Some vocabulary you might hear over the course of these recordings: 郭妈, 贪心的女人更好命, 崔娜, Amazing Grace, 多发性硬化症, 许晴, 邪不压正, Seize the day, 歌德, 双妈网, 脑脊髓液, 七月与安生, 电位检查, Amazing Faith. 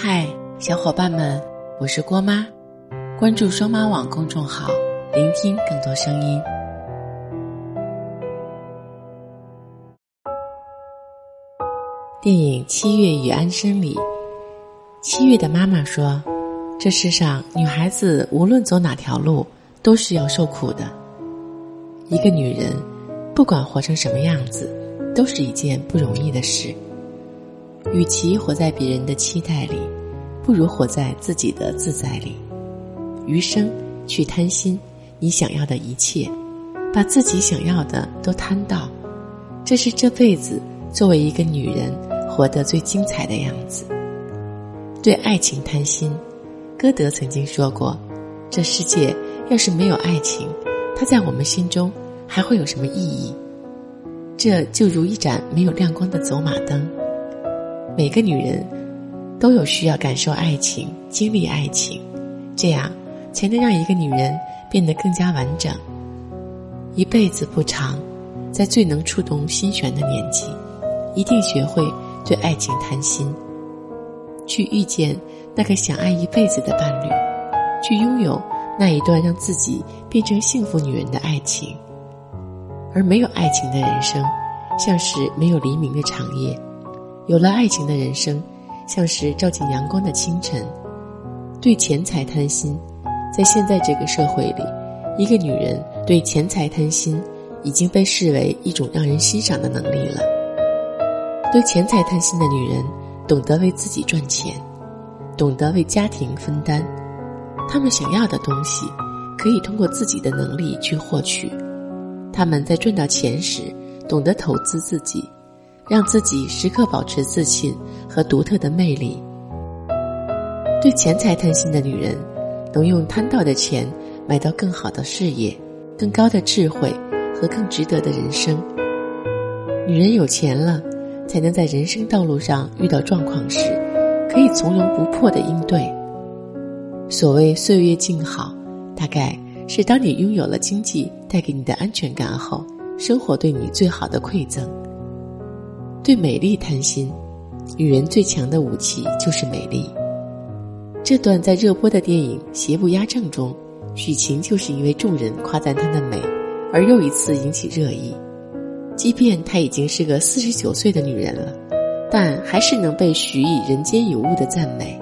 嗨，小伙伴们，我是郭妈，关注双妈网公众号，聆听更多声音。电影《七月与安生》里，七月的妈妈说，这世上女孩子无论走哪条路都是要受苦的。一个女人不管活成什么样子，都是一件不容易的事。与其活在别人的期待里，不如活在自己的自在里。余生去贪心你想要的一切，把自己想要的都贪到，这是这辈子作为一个女人活得最精彩的样子。对爱情贪心，歌德曾经说过，这世界要是没有爱情，它在我们心中还会有什么意义？这就如一盏没有亮光的走马灯。每个女人都有需要感受爱情，经历爱情，这样才能让一个女人变得更加完整。一辈子不长，在最能触动心弦的年纪，一定学会对爱情贪心，去遇见那个想爱一辈子的伴侣，去拥有那一段让自己变成幸福女人的爱情。而没有爱情的人生，像是没有黎明的长夜，有了爱情的人生，像是照进阳光的清晨。对钱财贪心，在现在这个社会里，一个女人对钱财贪心已经被视为一种让人欣赏的能力了。对钱财贪心的女人懂得为自己赚钱，懂得为家庭分担，她们想要的东西可以通过自己的能力去获取。她们在赚到钱时懂得投资自己，让自己时刻保持自信和独特的魅力。对钱财贪心的女人能用贪到的钱买到更好的事业，更高的智慧和更值得的人生。女人有钱了，才能在人生道路上遇到状况时可以从容不迫地应对。所谓岁月静好，大概是当你拥有了经济带给你的安全感后，生活对你最好的馈赠。对美丽贪心，女人最强的武器就是美丽。这段在热播的电影《邪不压正》中，许晴就是因为众人夸赞她的美而又一次引起热议。即便她已经是个49岁的女人了，但还是能被许以人间有物的赞美。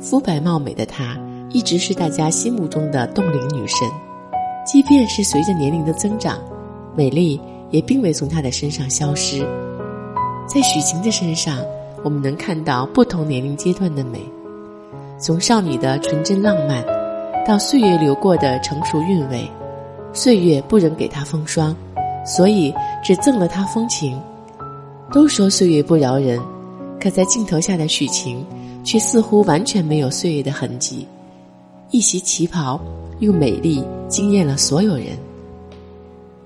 肤白貌美的她一直是大家心目中的冻龄女神，即便是随着年龄的增长，美丽也并未从她的身上消失。在许晴的身上，我们能看到不同年龄阶段的美，从少女的纯真浪漫到岁月流过的成熟韵味。岁月不忍给她风霜，所以只赠了她风情。都说岁月不饶人，可在镜头下的许晴却似乎完全没有岁月的痕迹。一袭旗袍用美丽惊艳了所有人。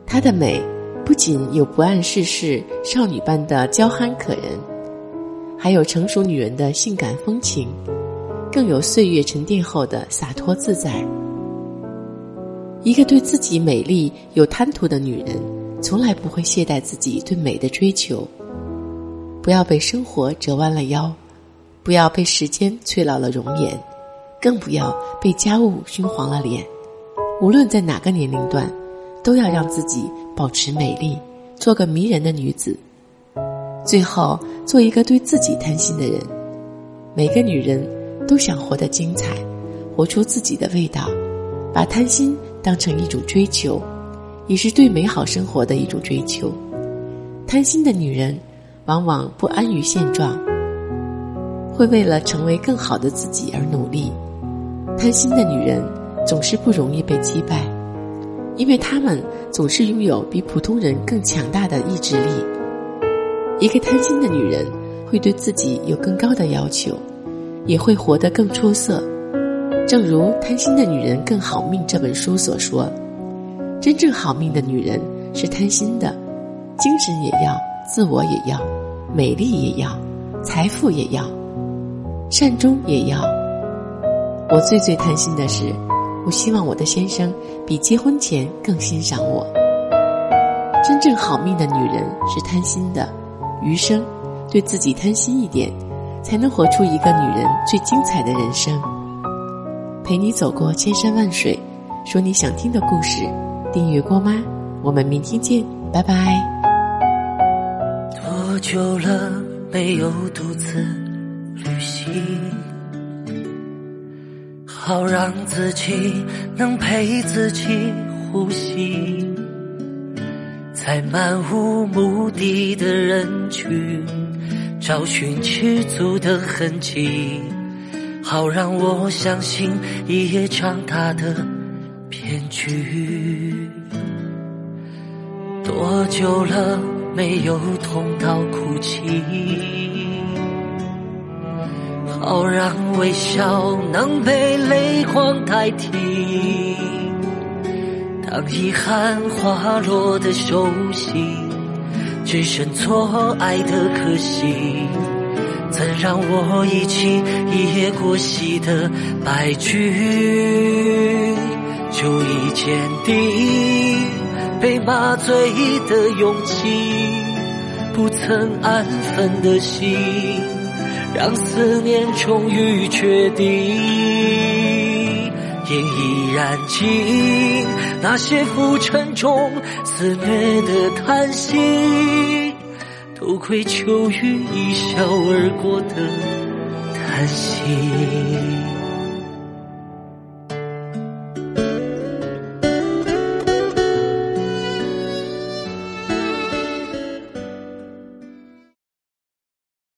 她的美不仅有不谙世事少女般的娇憨可人，还有成熟女人的性感风情，更有岁月沉淀后的洒脱自在。一个对自己美丽有贪图的女人，从来不会懈怠自己对美的追求。不要被生活折弯了腰，不要被时间催老了容颜，更不要被家务熏黄了脸。无论在哪个年龄段，都要让自己保持美丽，做个迷人的女子。最后，做一个对自己贪心的人。每个女人都想活得精彩，活出自己的味道，把贪心当成一种追求，也是对美好生活的一种追求。贪心的女人往往不安于现状，会为了成为更好的自己而努力。贪心的女人总是不容易被击败，因为她们总是拥有比普通人更强大的意志力。一个贪心的女人会对自己有更高的要求，也会活得更出色。正如《贪心的女人更好命》这本书所说，真正好命的女人是贪心的，精神也要，自我也要，美丽也要，财富也要，善终也要。我最最贪心的是，我希望我的先生比结婚前更欣赏我。真正好命的女人是贪心的，余生对自己贪心一点，才能活出一个女人最精彩的人生。陪你走过千山万水，说你想听的故事。订阅郭妈，我们明天见，拜拜。多久了没有独自旅行，好让自己能陪自己呼吸，在漫无目的的人群找寻赤足的痕迹，好让我相信一夜长大的骗局。多久了没有痛到哭泣，好让微笑能被泪光代替，当遗憾滑落的手心，只剩错爱的可惜，曾让我一起一夜过隙的白驹，就已坚定被麻醉的勇气，不曾安分的心，让思念终于确定，烟已燃尽那些浮沉中肆虐的叹息，都愧疚于一笑而过的叹息。